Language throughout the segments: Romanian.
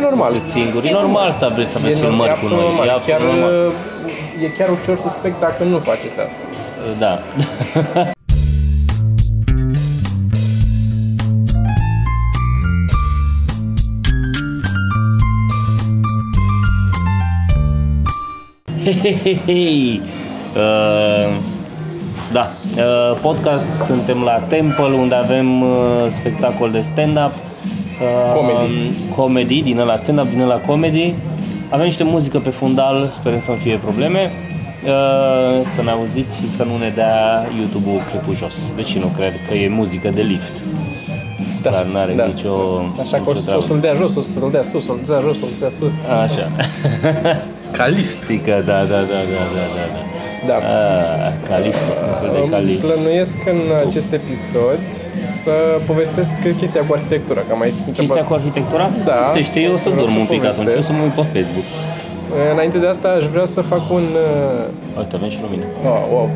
e normal. Singur. E normal să aveți să aveți filmări cu noi. Normal. E absolut chiar, normal. E chiar ușor suspect dacă nu faceți asta. Da. Da, podcast, suntem la Temple, unde avem spectacol de stand-up, comedy, din ăla stand-up, din ăla comedy. Avem niște muzică pe fundal, sperăm să nu fie probleme, să ne auziți și să nu ne dea YouTube-ul clipul jos. Deci nu cred că e muzică de lift. Da, dar n-are nicio... Așa că o să-l dea jos, o să-l dea sus, o să-l dea jos, o să-l dea sus. Așa. Ca lift. Știi că da. Da. Ca liftul, plănuiesc în acest episod să povestesc chestia cu arhitectura, că mai sunt chestia cu arhitectura? Da. Pustește, eu o să dorm un pic atunci, o să mă uit pe Facebook. Înainte de asta aș vrea să fac un... Uite, avem și lumină. Wow.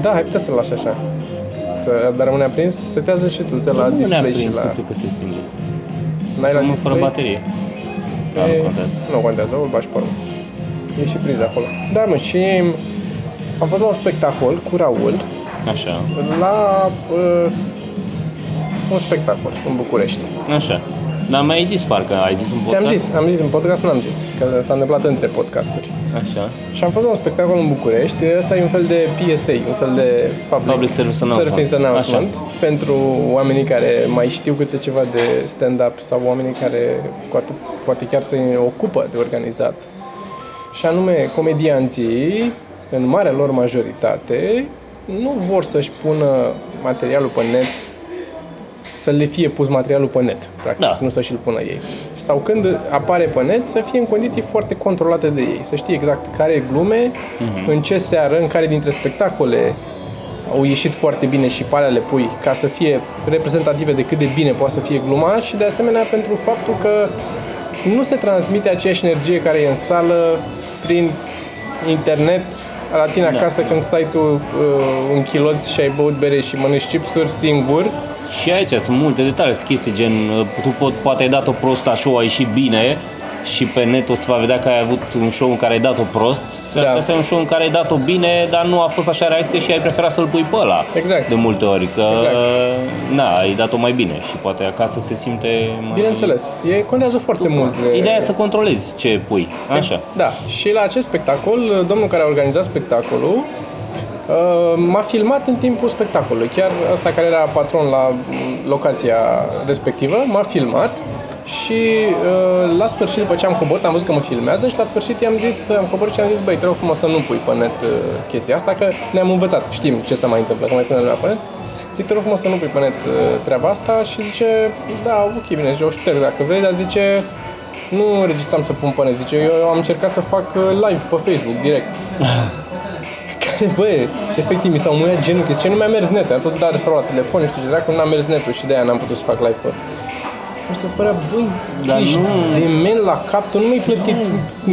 Da, hai, putea să-l lași așa. Dar rămâne aprins? Setează și tu de la display și la... Nu cred că se stinge. N-ai la display? Să mă fără baterie. Da, nu contează. Nu contează, îl bași pe urmă. E și priza acolo. Da, mă, și am fost la un spectacol cu Raul. Așa. La un spectacol în București. Așa. Dar mai ai zis parcă, ai zis în podcast? Ți-am zis, în podcast n-am zis, că s-a întâmplat între podcasturi. Așa. Și am fost la un spectacol în București. Ăsta e un fel de PSA, un fel de public service announcement. Pentru oamenii care mai știu câte ceva de stand-up sau oamenii care poate chiar se ocupă de organizat. Și anume, comedianții, în marea lor majoritate, nu vor să-și pună materialul pe net, să le fie pus materialul pe net, practic, da. Nu să și-l pună ei. Sau când apare pe net, să fie în condiții foarte controlate de ei, să știi exact care glume, în ce seară, în care dintre spectacole au ieșit foarte bine și pe alea le pui, ca să fie reprezentative de cât de bine poate să fie gluma și, de asemenea, pentru faptul că nu se transmite aceeași energie care e în sală prin internet la tine acasă când stai tu în chiloț și ai băut bere și mănânci chipsuri singur. Și aici sunt multe detalii, sunt chestii gen poate ai dat o prost la show, a ieșit bine și pe net o să va vedea că ai avut un show în care ai dat-o prost. Sper că ăsta e un show în care ai dat-o bine, dar nu a fost așa reacție și ai preferat să-l pui pe ăla. Exact. De multe ori, că ai dat-o mai bine și poate acasă se simte mai... Bineînțeles, contează foarte mult. Ideea e să controlezi ce pui, așa. Da, și la acest spectacol, domnul care a organizat spectacolul m-a filmat în timpul spectacolului. Chiar ăsta care era patron la locația respectivă m-a filmat. Și la sfârșit, după ce am coborât, am văzut că mă filmează și la sfârșit i-am zis, am coborât și am zis, băi, trebuie frumos să nu pui pe net chestia asta, că ne-am învățat, știm ce se mai întâmplă, că mai pune lumea pe net. Zic, trebuie frumos să nu pui pe net treaba asta și zice, da, ok, bine, zice, o șterg dacă vrei, dar zice, nu înregistram să pun pe net, zice, eu am încercat să fac live pe Facebook, direct. Băi, efectiv mi s-au muiat genul chestii, nu mi-a mers netul, tot dar s-a luat telefon, nu știu ce, dacă nu a mers netul și de-aia n-am putut să fac live pe... Mi se părea, băi, ești demen la cap, tu nu mi-ai plătit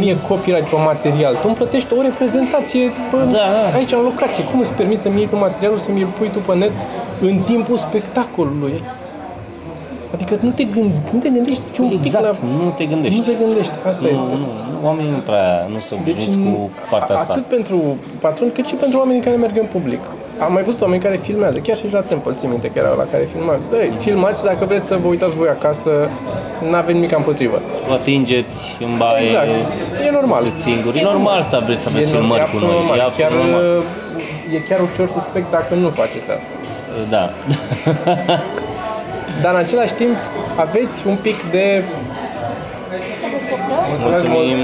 mie copyright pe material, tu îmi plătești o reprezentație aici, în locație. Cum îți permiți să-mi iei tu materialul, să-mi pui tu pe net în timpul spectacolului? Adică nu te gândești nici un pic la... Nu te gândești, asta este. Oamenii nu se obișnuiți cu partea asta. Atât pentru patron, cât și pentru oamenii care merg în public. Am mai văzut oameni care filmează, chiar și la Temple, țin minte că erau la care filma. Filmați dacă vreți să vă uitați voi acasă, n-avem nimic împotrivă. Vă atingeți în baie, e normal. Singuri. E normal să vreți să aveți filmări cu noi. Normal. E absolut normal. E chiar ușor suspect dacă nu faceți asta. Da. Dar în același timp aveți un pic de... Mulțumim!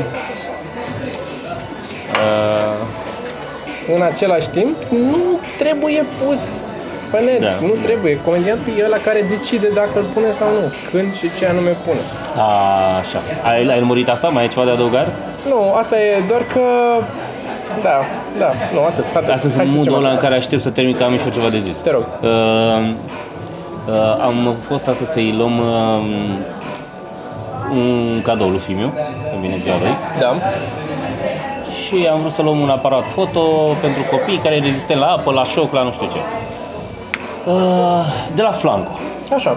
În același timp, nu trebuie pus pe net, nu trebuie. Comediantul e ăla care decide dacă îl pune sau nu, când și ce anume pune. Așa. Ai lămurit asta? Mai ai ceva de adăugat? Nu, asta e doar că... nu, atât. Asta sunt modul ăla în care aștept să termin, că am și eu ceva de zis. Te rog. Am fost astăzi să-i luăm un cadou lui Fimiu, când vine ziua lui. Da. Și am vrut să luăm un aparat foto pentru copii care e rezistent la apă, la șoc, la nu știu ce. De la Flanco. Așa.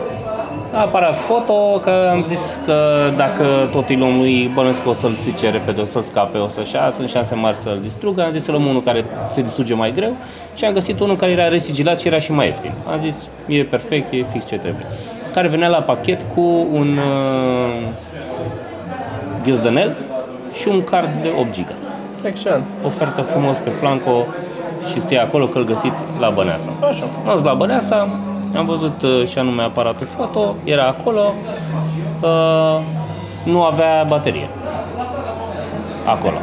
aparat foto, că am zis că dacă tot îi luăm lui Bălănescu o să-l strice repede, o să-l scape, o să-și ia, sunt șanse mari să-l distrugă. Am zis să luăm unul care se distruge mai greu și am găsit unul care era resigilat și era și mai ieftin. Am zis, e perfect, e fix ce trebuie. Care venea la pachet cu un ghiozdănel și un card de 8 GB. Excelent. Ofertă frumos pe Flanco și scrie acolo că îl găsiți la Băneasa. Așa. Am zis la Băneasa, am văzut și anume aparatul foto, era acolo, nu avea baterie. Acolo.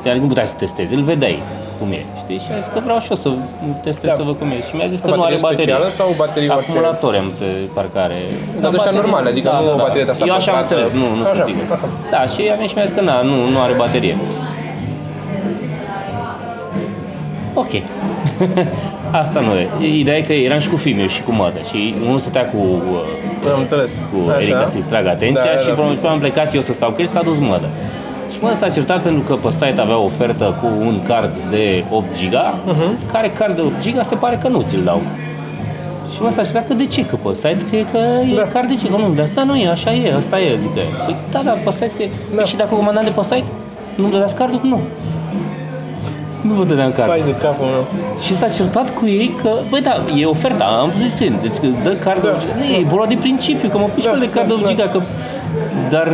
Adică nu puteai să testezi, îl vedeai cum e, știi? Și a zis că vreau și eu să testez, da, să văd cum e. Și mi-a zis că nu are baterie. Sau baterie acumulator, parcă are. Dar de ăștia normale, adică da, nu o baterie de asta. Eu așa am înțeles, nu știu sigur. Da, și ea mi-a zis că nu are baterie. Ok. Asta nu e. Ideea e că eram și cu filmul și cu Mădă și unul stătea cu Erica să-i stragă atenția, da, și probabil am plecat eu să stau cu el și s-a dus Mădă. Și Mădă s-a certat pentru că pe site avea o ofertă cu un card de 8 GB, care card de 8 GB se pare că nu ți-l dau. Și Mădă s-a certat că de ce, că pe site scrie că e card de 5, nu, de asta nu e, așa e, asta e, zic că e. Păi da, pe site scrie, și dacă comandam de pe site, nu-mi dădeați cardul? Nu. Nu vă dădeam card. Fai de capul meu. Și s-a certat cu ei că, băi da, e oferta, am putut să scrie, deci îți dă card de 8 GB. Nu, e vorba de principiu, că mă pui și eu de card de 8 GB, că... Dar...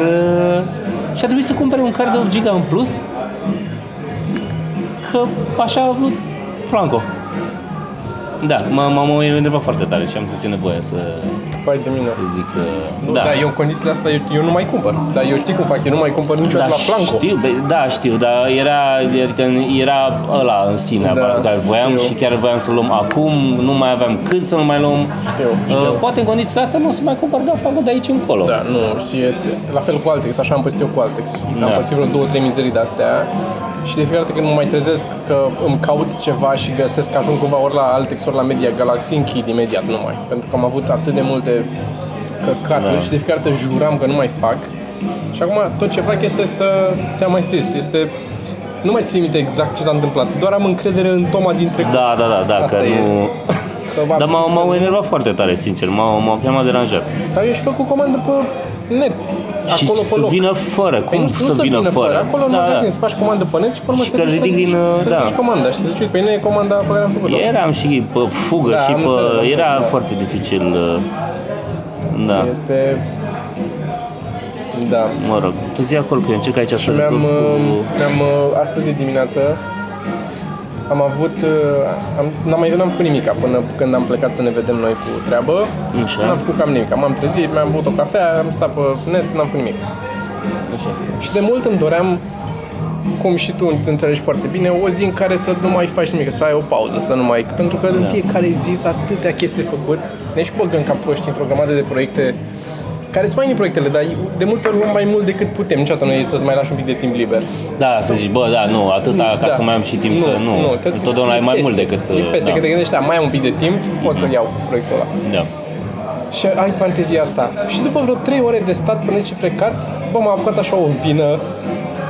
și a trebuit să cumpere un card de 8 GB în plus, că așa a vrut Flanco. Da, m-am enervat foarte tare și am să țin nevoie să... Fai de mine. Zic că... Da, eu în condițiile astea, eu nu mai cumpăr. Dar eu știu cum fac, eu nu mai cumpăr niciodată la Flanco. Știu, dar era ăla în sine, dar voiam și chiar voiam să-l luăm acum, nu mai aveam cât să-l mai luăm. Știu. Poate în condițiile astea nu o să mai cumpăr, dar Flanco de aici încolo. Da, nu, și este la fel cu Altex, așa am pățit eu cu Altex. Am pățit vreo 2-3 mizerii de-astea și de fiecare dată când mă mai trezesc că îmi caut ceva și găsesc, ajung cumva ori la Altex, ori la Media Galaxy, închid imediat numai. Pentru că am avut atât de multe căcaturi și de fiecare dată juram că nu mai fac. Și acum tot ce fac este să... ți-am mai zis, este... Nu mai țin minte exact ce s-a întâmplat, doar am încredere în Toma din trecut. Da, asta că e. Nu... Dar m-au enervat foarte tare, sincer, m-au deranjat. Dar eu și făcut comandă pe... net. Și acolo să vină fără. Cum să vină fără? Acolo în magazin, să faci comandă pe net și pe urmă să ridici comanda și să zici, pe mine e comanda pe care am făcut-o. Eram și pe fugă și pe... Era foarte dificil. Da. Este... Da. Mă rog, tu zi acolo, că eu încerc aici să rezolv cu... Astăzi de dimineață am avut... N-am făcut nimica până când am plecat să ne vedem noi cu treabă. Așa. N-am făcut cam nimica. M-am trezit, mi-am băut o cafea, am stat pe net, n-am făcut nimic. Așa. Și de mult îmi doream, cum și tu te înțelegi foarte bine, o zi în care să nu mai faci nimic, să ai o pauză, să nu mai... Pentru că în fiecare zi sunt atâtea chestii de făcut. Ne și băgăm ca proști într-o grămadă de proiecte care sunt faine proiectele, dar de multe ori luăm mai mult decât putem. Niciodată nu e să-ți mai lași un pic de timp liber. Da, să zici, atâta ca să mai am și timp să... Nu, întotdeauna ai mai mult decât... Că te gândești, mai am un pic de timp, pot să-l iau proiectul ăla. Da. Și ai fantezia asta. Și după vreo 3 ore de stat până și frecat, m-a apucat așa o vină,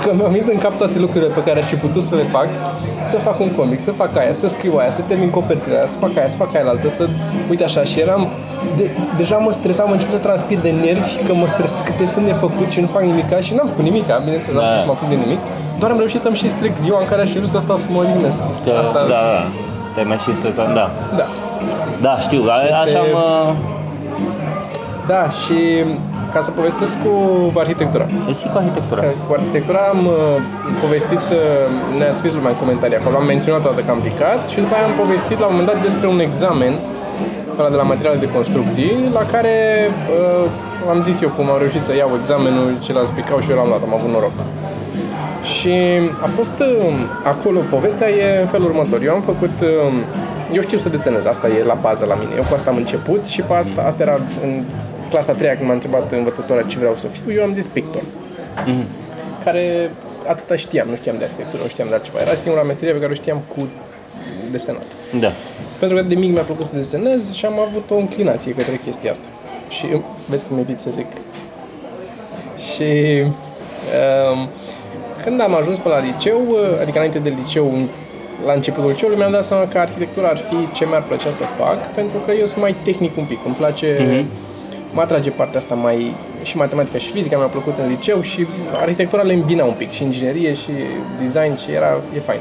că mi-am venit în cap toate lucrurile pe care aș fi putut să le fac. Să fac un comic, să fac aia, să scriu aia, să termin coperțile aia, să fac aia, să fac aia altă, să... Uite așa, și eram... Deja mă stresam, am început să transpir de nervi, că mă stres, câte sunt nefăcut și nu fac nimica și n-am făcut nimica, bineînțeles, am putut să mă apuc de nimic. Doar am reușit să-mi și stric ziua în care aș fi vrut să stau să mă odihnesc. Te-ai mai și stresat, da. Da, știu, așa mă... Da, și ca să povestesc cu arhitectura. Cu arhitectura am povestit, ne-a scris lumea în comentarii acolo, am menționat toată că am picat și după aia am povestit la un moment dat despre un examen de la materiale de construcții, la care am zis eu cum am reușit să iau examenul, ceilalți picau și eu l-am luat, am avut noroc. Și a fost acolo, povestea e în felul următor. Eu am făcut, eu știu să desenez, asta e la bază la mine, eu cu asta am început și pe asta era în clasa 3-a când m-a întrebat învățătoarea ce vreau să fiu, eu am zis pictor, care atâta știam, nu știam de arhitectură, nu știam de altceva, era singura meserie pe care o știam cu desenat. Da. Pentru că de mic mi-a plăcut să desenez și am avut o inclinație către chestia asta. Și vezi cum evit să zic. Și când am ajuns pe la liceu, adică înainte de liceu, la începutul liceului, mi-am dat seama că arhitectura ar fi ce mi-ar plăcea să fac, pentru că eu sunt mai tehnic un pic, îmi place mă atrage partea asta mai, și matematica și fizica, mi-a plăcut în liceu și arhitectura le îmbina un pic, și inginerie și design și e fain.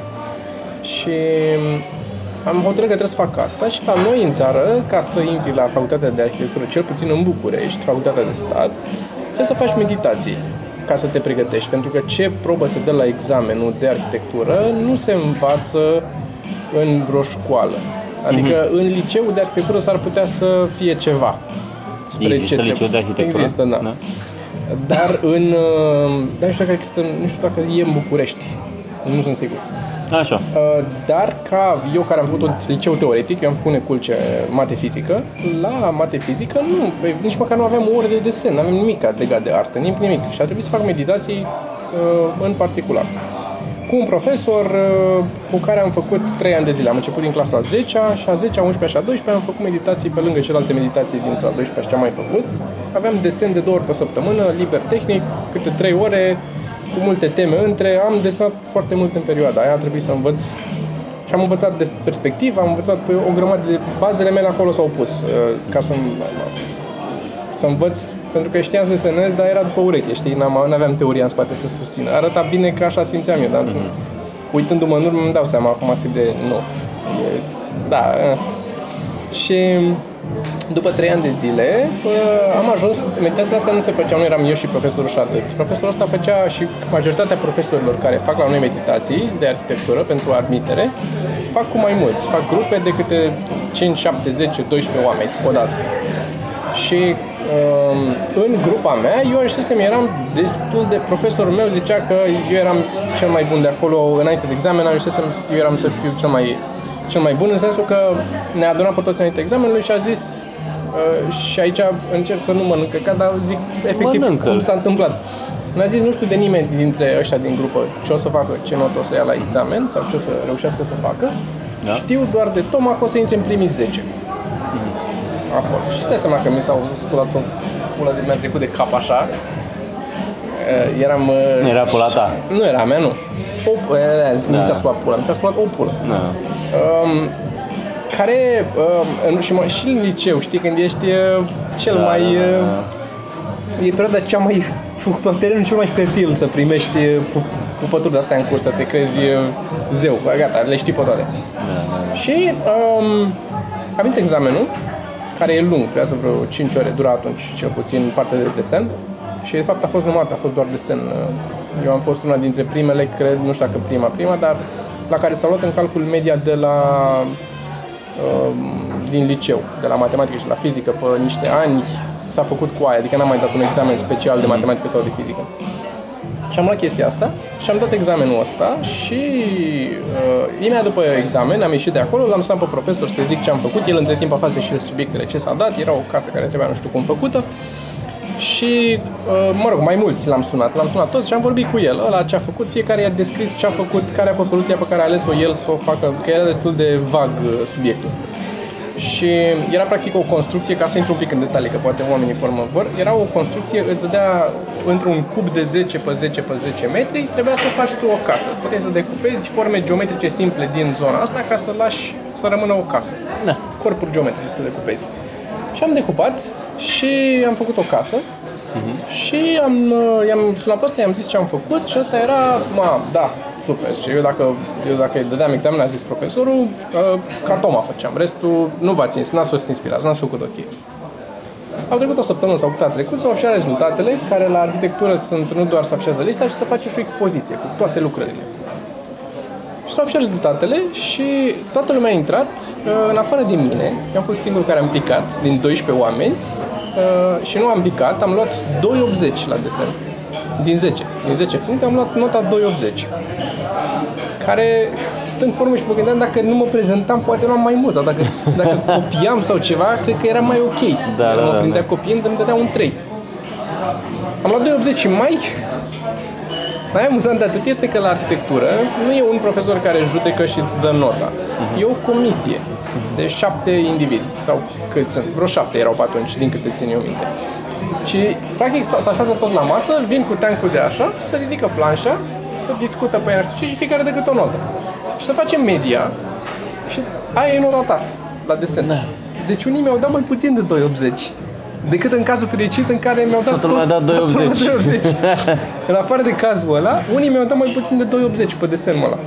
Și am hotărât că trebuie să fac asta și la noi în țară, ca să intri la facultatea de arhitectură, cel puțin în București, facultatea de stat, trebuie să faci meditații ca să te pregătești, pentru că ce probă se dă la examenul de arhitectură nu se învață în vreo școală. Adică în liceu de arhitectură s-ar putea să fie ceva. Există liceu de arhitectură? Există, da. Da. Dar în... Dar nu știu dacă există, nu știu dacă e în București. Nu sunt sigur. Așa. Dar ca eu care am făcut un liceu teoretic, eu am făcut Neculce mate-fizică, la mate-fizică nu, nici măcar nu aveam o oră de desen, nu aveam nimic legat de artă, nimic. Și a trebuit să fac meditații în particular. Cu un profesor cu care am făcut 3 ani de zile. Am început din clasa 10-a și a 10-a, 11-a și a 12-a am făcut meditații pe lângă celelalte meditații din clasa 12-a ce am mai făcut. Aveam desen de 2 ori pe săptămână, liber tehnic, câte 3 ore, cu multe teme între. Am desenat foarte mult în perioada aia, a trebuit să învăț și am învățat de perspectivă, am învățat o grămadă de bazele mele acolo s-au pus ca să învăț, pentru că știam să desenez, dar era după ureche, știi, n-aveam teoria în spate să susțină. Arăta bine că așa simțeam eu, dar uitându-mă în urmă îmi dau seama acum cât de nou. Da. Și după 3 ani de zile am ajuns, meditațiile astea nu se făceau, nu eram eu și profesorul și atât. Profesorul ăsta făcea și majoritatea profesorilor care fac la noi meditații de arhitectură pentru admitere, fac cu mai mulți, fac grupe de câte 5, 7, 10, 12 oameni odată. Și în grupa mea, eu așteptam, eram destul de... Profesorul meu zicea că eu eram cel mai bun de acolo înainte de examen, eu eram să fiu cel mai bun, în sensul că ne-a adunat pe toți înainte examenului și a zis și aici încep să nu mănânc căcat, dar zic efectiv cum s-a întâmplat. Mi-a zis, nu știu de nimeni dintre ăștia din grupă ce o să facă, ce notă o să ia la examen sau ce o să reușească să facă. Da. Știu doar de Toma că o să intre în primii 10. Acolo. Și îți dai seama că mi s-a sculat o pula de, mi-a trecut de cap așa. Nu era pula ta? Nu era mea, nu. Mi s-a sculat pula, mi s-a sculat o pulă. Da. Care, și în liceu, știi, când ești cel mai... E perioada cea mai terenul cel mai fertil să primești pupături de-astea în cursă, te crezi zeu, gata, le știi pe toate. Da. Și a venit examenul, care e lung, durează vreo 5 ore, dura atunci cel puțin partea de desen. Și de fapt a fost numărată, a fost doar desen. Eu am fost una dintre primele, cred, nu știu dacă prima, dar la care s-a luat în calcul media de la din liceu, de la matematică și la fizică, pe niște ani s-a făcut cu aia, adică n-am mai dat un examen special de matematică sau de fizică. Și am luat chestia asta și am dat examenul ăsta și imediat după examen am ieșit de acolo, l-am sunat pe profesor să zic ce am făcut, el între timp a făcut și subiectele ce s-a dat, era o casă care trebuia nu știu cum făcută și, mă rog, mai mulți l-am sunat toți și am vorbit cu el, ăla ce a făcut, fiecare i-a descris ce a făcut, care a fost soluția pe care a ales-o el să o facă, că era destul de vag subiectul. Și era practic o construcție, ca să intru un pic în detalii, că poate oamenii pe urmă vor, era o construcție, îți dădea într-un cub de 10 pe 10 pe 10 metri, trebuia să faci tu o casă. Puteai să decupezi forme geometrice simple din zona asta ca să lași să rămână o casă. Da. Corpuri geometrice să decupezi. Și am decupat și am făcut o casă. Și i-am sunat pe ăsta, i-am zis ce am făcut și ăsta era, da, super. Și eu dacă îi dădeam examen, a zis profesorul, ca Toma făceam, restul nu v-a ținut, n-ați fost inspirați, n-ați făcut ok. Au trecut o săptămână sau cât a trecut, s-au afișat rezultatele, care la arhitectură sunt nu doar să afișează lista, ci să face și o expoziție cu toate lucrările. Și s-au afișat rezultatele și toată lumea a intrat, în afară de mine, eu am fost singurul care am picat, din 12 oameni, și nu am picat, am luat 2,80 la desen. Din 10 puncte am luat nota 2,80. Care, stând pe urmă și mă gândeam, dacă nu mă prezentam, poate luam mai mult. Sau dacă copiam sau ceva, cred că era mai ok. Mă prindea copiind, îmi dădea un 3. Am luat 2,80 și mai amuzant de atât este că la arhitectură nu e un profesor care judecă și îți dă nota. E o comisie de 7 indivizi, sau câți sunt, vreo 7 erau pe atunci, din câte țin eu minte. Și practic se așează toți la masă, vin cu teancul de așa, se ridică planșa, se discută pe ea și fiecare dă câte o notă. Și se face media și aia e nota ta la desen. Deci unii mi-au dat mai puțin de 2,80. decât în cazul fericit în care mi-au dat toată lumea 2,80. În afară de cazul ăla, unii mi-au dat mai puțin de 2,80 pe desenul ăla.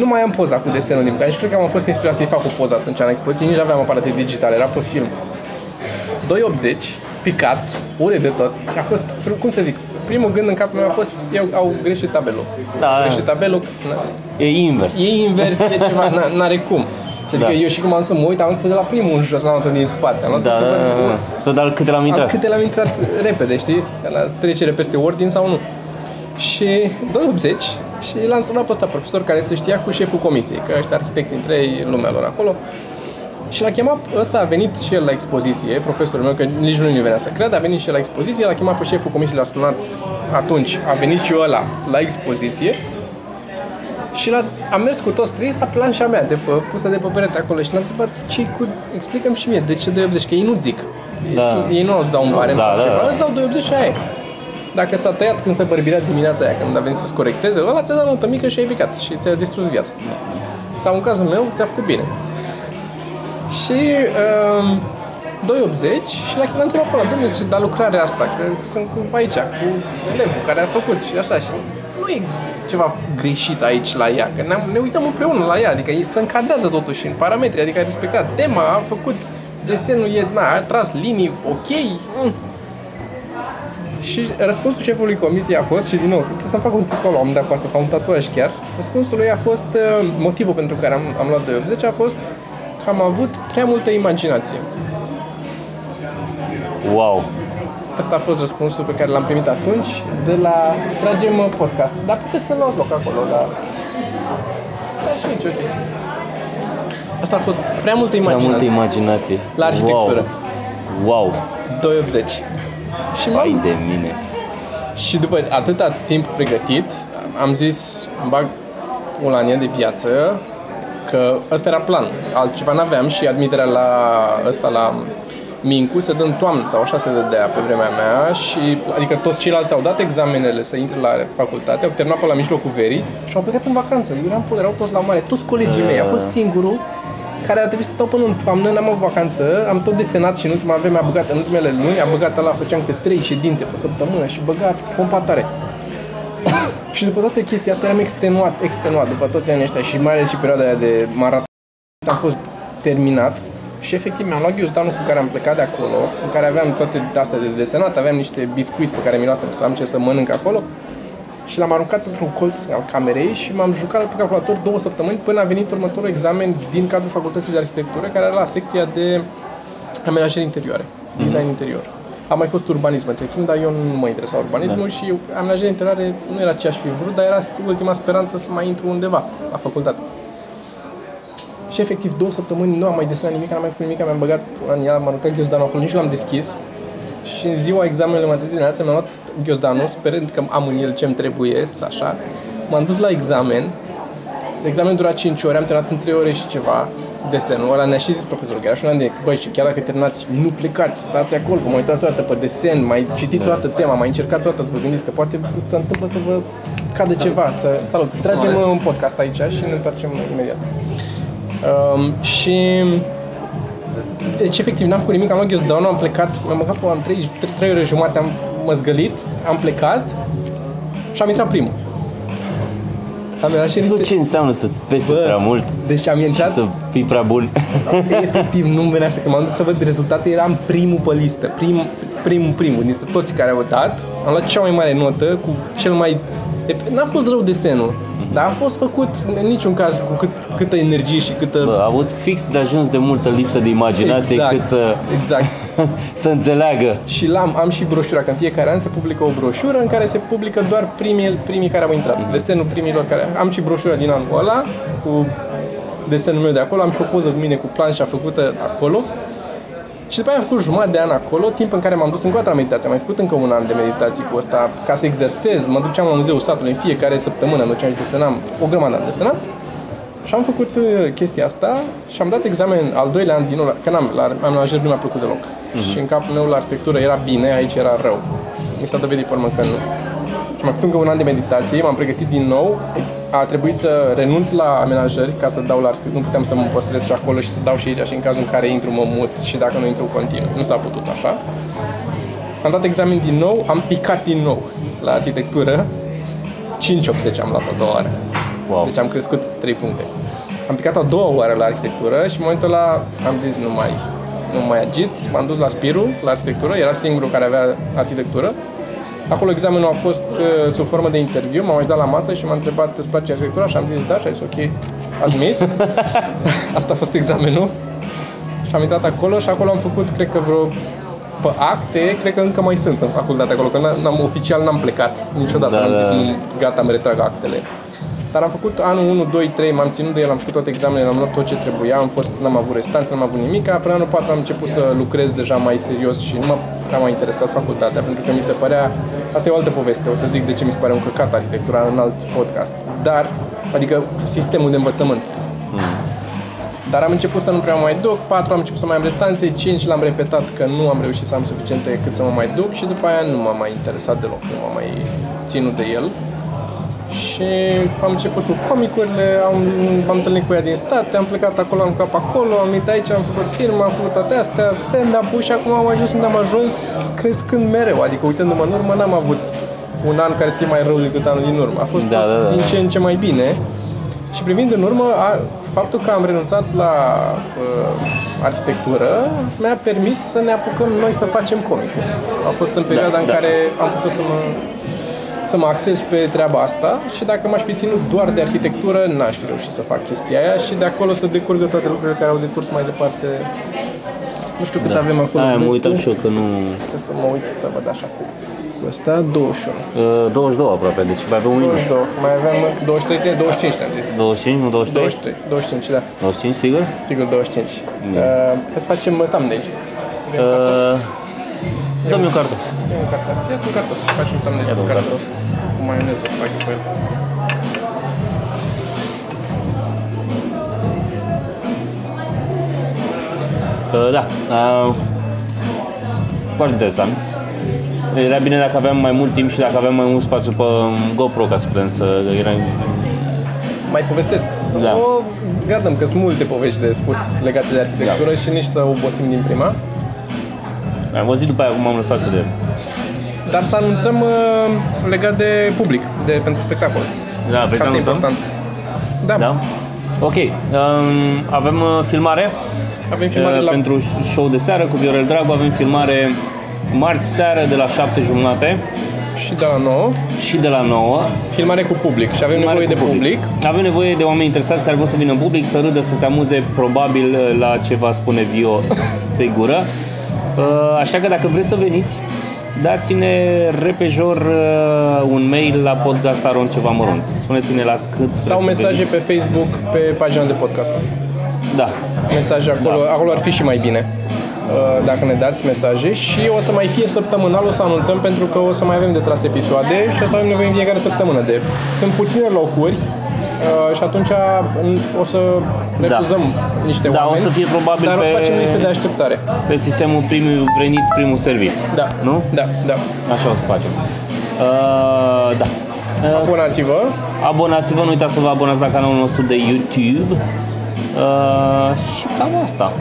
Nu mai am poza cu desenul din care și cred că am fost inspirat să-i fac o poză atunci în expoziție, nici nu aveam aparate digitale, era pe film. 2,80, picat, ure de tot și a fost, cum să zic, primul gând în capul meu a fost, au greșit tabelul. Da, greșit tabelul. E invers. E invers, e ceva, n-are cum. Adică eu și cum am să mă uit, am luat de la primul jos, l-am luat din spate, am luat să văd câte l-am intrat. Câte l-am intrat repede, știi? La trecere peste ordin sau nu. Și 2,80 și l-am sunat pe ăsta profesor care se știa cu șeful comisiei, că ăștia arhitecți între ei, lumea lor acolo. Și l-a chemat, ăsta a venit și el la expoziție, profesorul meu, că nici nu-mi venea să cred, a venit și el la expoziție, l-a chemat pe șeful comisiei, l-a sunat atunci, a venit și ăla la expoziție. Și am mers cu toți trei la planșa mea, pusă de pe perete acolo și l-am întrebat, ce-i cu... Explică-mi și mie, de ce 2,80? Că ei nu zic. Da. Ei nu îți dau un barem sau ceva, îți dau 2,80 și aia. Dacă s-a tăiat când se bărbirea dimineața aia, când a venit să-ți corecteze, ăla ți-a dat notă mică și ai picat și ți-a distrus viața. Sau în cazul meu, ți-a făcut bine. Și 2,80 și la l-am întrebat pe ăla, dom'le, zice, dar lucrarea asta, că sunt aici, cu elevul care a făcut și așa și... Nu e ceva greșit aici la ea, că ne uităm împreună la ea, adică se încadrează totuși în parametri, adică a respectat tema, a făcut desenul, a tras linii, ok. Și răspunsul șefului comisiei a fost, și din nou, trebuie să-mi fac un tricol, am dat cu asta, sau un tatuaj chiar, răspunsul lui a fost, motivul pentru care am luat 2,80 a fost că am avut prea multă imaginație. Wow! Asta a fost răspunsul pe care l-am primit atunci de la Tragem Podcast. Dar puteți să luați loc acolo, dar... Da, și nici, ok. Asta a fost prea multă imaginație. Prea multă imaginație. La arhitectură. Wow! 2,80. Și mai de mine. Și după atâta timp pregătit, am zis, îmi bag o lanie de viață, că ăsta era plan. Altceva n-aveam și admiterea la ăsta, la... Mincu se dă în toamnă sau așa se dădea pe vremea mea și adică toți ceilalți au dat examenele să intre la facultate, au terminat pe la mijlocul verii și au plecat în vacanță. Erau toți la mare, toți colegii mei, a fost singurul care a trebuit să stau până în toamnă, n-am avut vacanță, am tot desenat și în ultima vreme a băgat, în ultimele luni, a băgat ăla, făceam câte 3 ședințe pe săptămână și băga pompa tare. Și după toate chestia asta eram extenuat după toți anii ăștia și mai ales și perioada aia de maraton a fost terminat. Și efectiv mi-am luat ghiozdanul cu care am plecat de acolo, în care aveam toate astea de desenat, aveam niște biscuiți pe care mi luasem să am ce să mănânc acolo și l-am aruncat într-un colț al camerei și m-am jucat pe calculator 2 săptămâni până a venit următorul examen din cadrul Facultății de Arhitectură, care era la secția de amenajări interioare, design interior. A mai fost urbanism între timp, dar eu nu mă interesa urbanismul și amenajările interioare nu era ce aș fi vrut, dar era ultima speranță să mai intru undeva la facultate. Și efectiv 2 săptămâni nu am mai desenat nimic, n-am mai făcut nimic, mi-am băgat în ea, m-am aruncat ghiozdanul acolo, nici nu l-am deschis. Și în ziua examenului m-am trezit dimineața, mi-am luat ghiozdanul, sperând că am în el ce-mi trebuie, așa. M-am dus la examen, examenul dura 5 ore, am terminat în 3 ore și ceva desenul. Ăla ne-a și zis profesorul, că era și un an de, băi, și chiar dacă terminați, nu plecați, stați acolo, vă mai uitați o dată pe desen, mai citiți o dată tema, mai încercați o dată să vă gândiți că poate se întâmplă să vă cadă ceva. Salut, tragem un podcast aici și ne întoarcem imediat. Și deci efectiv n-am făcut nimic, am luat ghiozdanul, am plecat, m-am băgat pe 3 ore jumate, am măzgălit, am plecat și am intrat primul. Ce înseamnă să-ți pese prea mult, deci am intrat, și să fii prea bun? Efectiv nu-mi venea asta, că m-am dus să văd rezultate, eram primul pe listă, primul dintre toți care au votat, am luat cea mai mare notă, cu cel mai... N-a fost rău desenul, dar a fost făcut în niciun caz cu câtă energie și câtă... a avut fix de ajuns de multă lipsă de imaginație, exact, cât să... Exact. Să înțeleagă. Și am și broșura, că în fiecare an se publică o broșură în care se publică doar primii care au intrat, desenul primilor care... Am și broșura din anul ăla, cu desenul meu de acolo, am și o poză cu mine cu planșa făcută acolo. Și după aia am făcut jumătate de an acolo, timp în care m-am dus încă o dată la meditație. Am mai făcut încă un an de meditații cu ăsta ca să exersez. Mă duceam la Muzeul Satului în fiecare săptămână, mă duceam și desenam, o grămadă am desenat. Și am făcut chestia asta și am dat examen al 2-lea an din nou, că la amenajări nu mi-a plăcut deloc. Și în capul meu la arhitectură era bine, aici era rău. Mi s-a dovedit pe urmă că nu. Și am făcut încă un an de meditație, m-am pregătit din nou, a trebuit să renunț la amenajări ca să dau la arhitectură. Nu puteam să mă păstrez și acolo și să dau și aici și în cazul în care intru mă mut și dacă nu intru continuu. Nu s-a putut așa. Am dat examen din nou, am picat din nou la arhitectură. 5.80 am luat a doua oară. Wow. Deci am crescut 3 puncte. Am picat a doua oară la arhitectură și în momentul ăla am zis nu mai agit. M-am dus la Spiru, la arhitectură, era singurul care avea arhitectură. Acolo examenul a fost sub formă de interviu, m-am uitat la masă și m-a întrebat, îți place arhitectura? Și am zis da, și a zis ok, admis. Asta a fost examenul. Și am intrat acolo și acolo am făcut, cred că vreo pe acte, cred că încă mai sunt în facultate acolo, că oficial n-am plecat niciodată, am zis gata, îmi retrag actele. Dar am făcut anul 1, 2, 3, m-am ținut de el, am făcut toate examenele, am luat tot ce trebuia, n-am avut restanță, n-am avut nimic. Până anul 4 am început să lucrez deja mai serios și nu m-a prea mai interesat facultatea, pentru că mi se părea, asta e o altă poveste, o să zic de ce mi se pare un căcat arhitectura în alt podcast, dar, adică sistemul de învățământ. Dar am început să nu prea mai duc, 4 am început să mai am restanțe, 5 l-am repetat că nu am reușit să am suficiente cât să mă mai duc și după aia nu m-a mai interesat deloc, nu m-a mai ținut de el. Și am început cu comicurile, am întâlnit cu ea din state, am plecat acolo, am cap acolo, am venit aici, am făcut film, am făcut toate astea, stand-up-ul și acum am ajuns unde am ajuns crescând mereu, adică uitându-mă în urmă n-am avut un an care să fie mai rău decât anul din urmă, a fost din ce în ce mai bine. Și privind în urmă, faptul că am renunțat la arhitectură mi-a permis să ne apucăm noi să facem comicul. A fost în perioada în care am putut să mă axez pe treaba asta și dacă m-aș fi ținut doar de arhitectură, n-aș fi reușit să fac chestia aia și de acolo să decurgă toate lucrurile care au decurs mai departe. Nu știu cât avem acolo. Aia mă uitam și eu că nu... Trebuie să mă uit să văd așa cu ăsta, 21. 22 aproape, deci mai avem un minut. 22, mai avem 23, 25 am zis. 25, nu 23? 23, 25, da. 25, sigur? Sigur, 25. Îți facem thumbnail. Dă-mi un cartof. Ia un cartof. Ia un cartof. Facem thumbnail cu cartof. Cu maioneză o să fac pe el. Da. Foarte interesant. Era bine dacă aveam mai mult timp și dacă aveam mai mult spațiu pe GoPro ca să putem să... Mai povestesc. Da. Gardăm că sunt multe povești de spus legate de arhitectură și nici să obosim din prima. Am văzut după aia cum am lăsat și de... Dar să anunțăm legat de public, pentru spectacol. Da, pe asta e important. Da. Ok, avem filmare. Avem filmare la... Pentru show de seară cu Viorel Dragu avem filmare marți seară de la 7:30. Și de la 9. Și de la 9. Filmare cu public și avem filmare nevoie de public. Avem nevoie de oameni interesați care vor să vină în public, să râdă, să se amuze probabil la ce va spune Vio pe gură. Așa că dacă vreți să veniți, dați-ne repejor un mail la podcast@cevamoront. Spuneți-ne la cât. Sau mesaje pe Facebook, pe pagina de podcast. Da. Mesaje acolo, acolo ar fi și mai bine. Dacă ne dați mesaje și o să mai fie săptămânal, o să anunțăm pentru că o să mai avem de tras episoade și o să avem nevoie în fiecare săptămână de. Sunt puține locuri. Și atunci o să refuzăm niște oameni, o să fie probabil dar o să facem liste de așteptare. Pe sistemul primul venit, primul servit. Da. Nu? Da. Așa o să facem. Abonați-vă. Nu uitați să vă abonați la canalul nostru de YouTube. Și cam asta.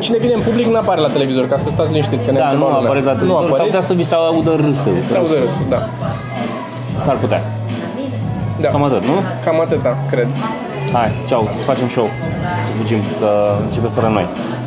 Cine vine în public nu apare la televizor, ca să stați liniștiți că ne întrebăm. Da, nu apare la televizor, s-ar putea să vi se audă râsul. S-ar putea. Da. Cam atât, nu? Cam atât, da, cred. Hai, ceau, să facem show. Să fugim, că începe fără noi.